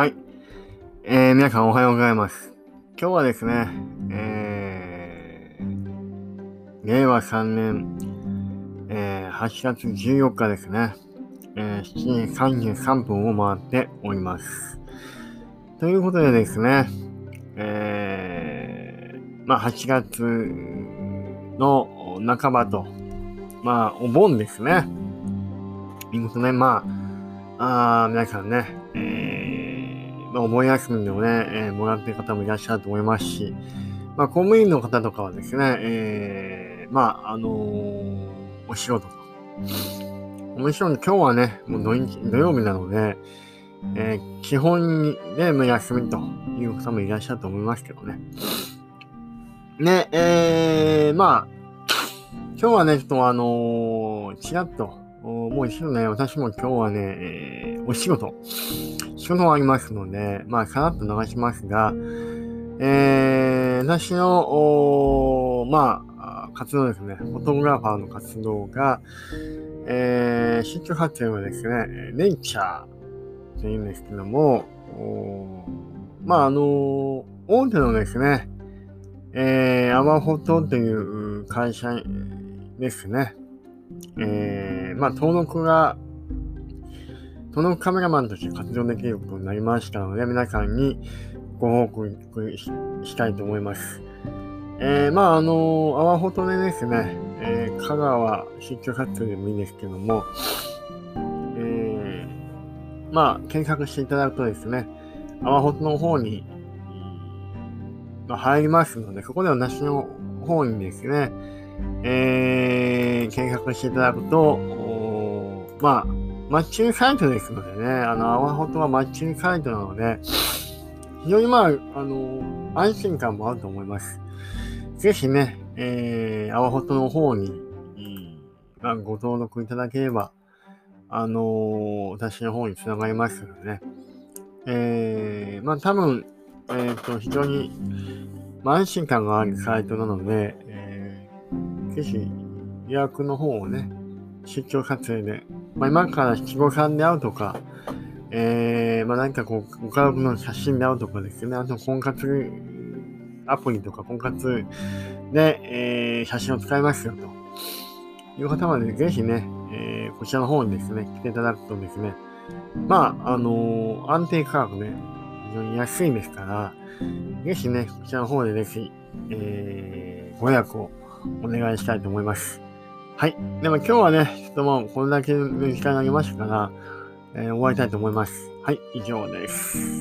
はい、皆さんおはようございます。今日はですね、令和3年、8月14日ですね、7時33分を回っております。ということでですね、8月の半ばと、お盆ですね。ということで、皆さんね、お盆休みをね、もらってる方もいらっしゃると思いますし、公務員の方とかはですね、お仕事と。もちろん今日はね、もう土曜日なので、基本で、休みという方もいらっしゃると思いますけどね。ね、今日はね、ちょっとちらっと、もう一度ね、私も今日はね、仕事がありますので、さらっと流しますが、私の、活動ですね、フォトグラファーの活動が、新潮発展はですね、ネイチャーというんですけども、大手のですね、アマフォトという会社ですね、登録カメラマンとして活動できることになりましたので、皆さんにご報告 したいと思います。アワフォトでですね、香川出張撮影でもいいんですけども、検索していただくとですね、アワフォトの方に、入りますので、そこで私の方にですね、検索していただくと、マッチングサイトですのでね、アワフォトはマッチングサイトなので、非常に安心感もあると思います。ぜひね、アワフォトの方に、ご登録いただければ、私の方に繋がりますのでね。多分、非常に安心感があるサイトなので、ぜひ予約の方をね、出張撮影で、今から七五三で会うとか、何かこう、ご家族の写真で会うとかですね、あと婚活アプリとか婚活で、写真を使いますよという方はね、ぜひね、こちらの方にですね、来ていただくとですね、安定価格ね、非常に安いですから、ぜひね、こちらの方でぜひ、ご予約をお願いしたいと思います。はい。でも今日はね、ちょっとこれだけの時間になりましたから、終わりたいと思います。はい、以上です。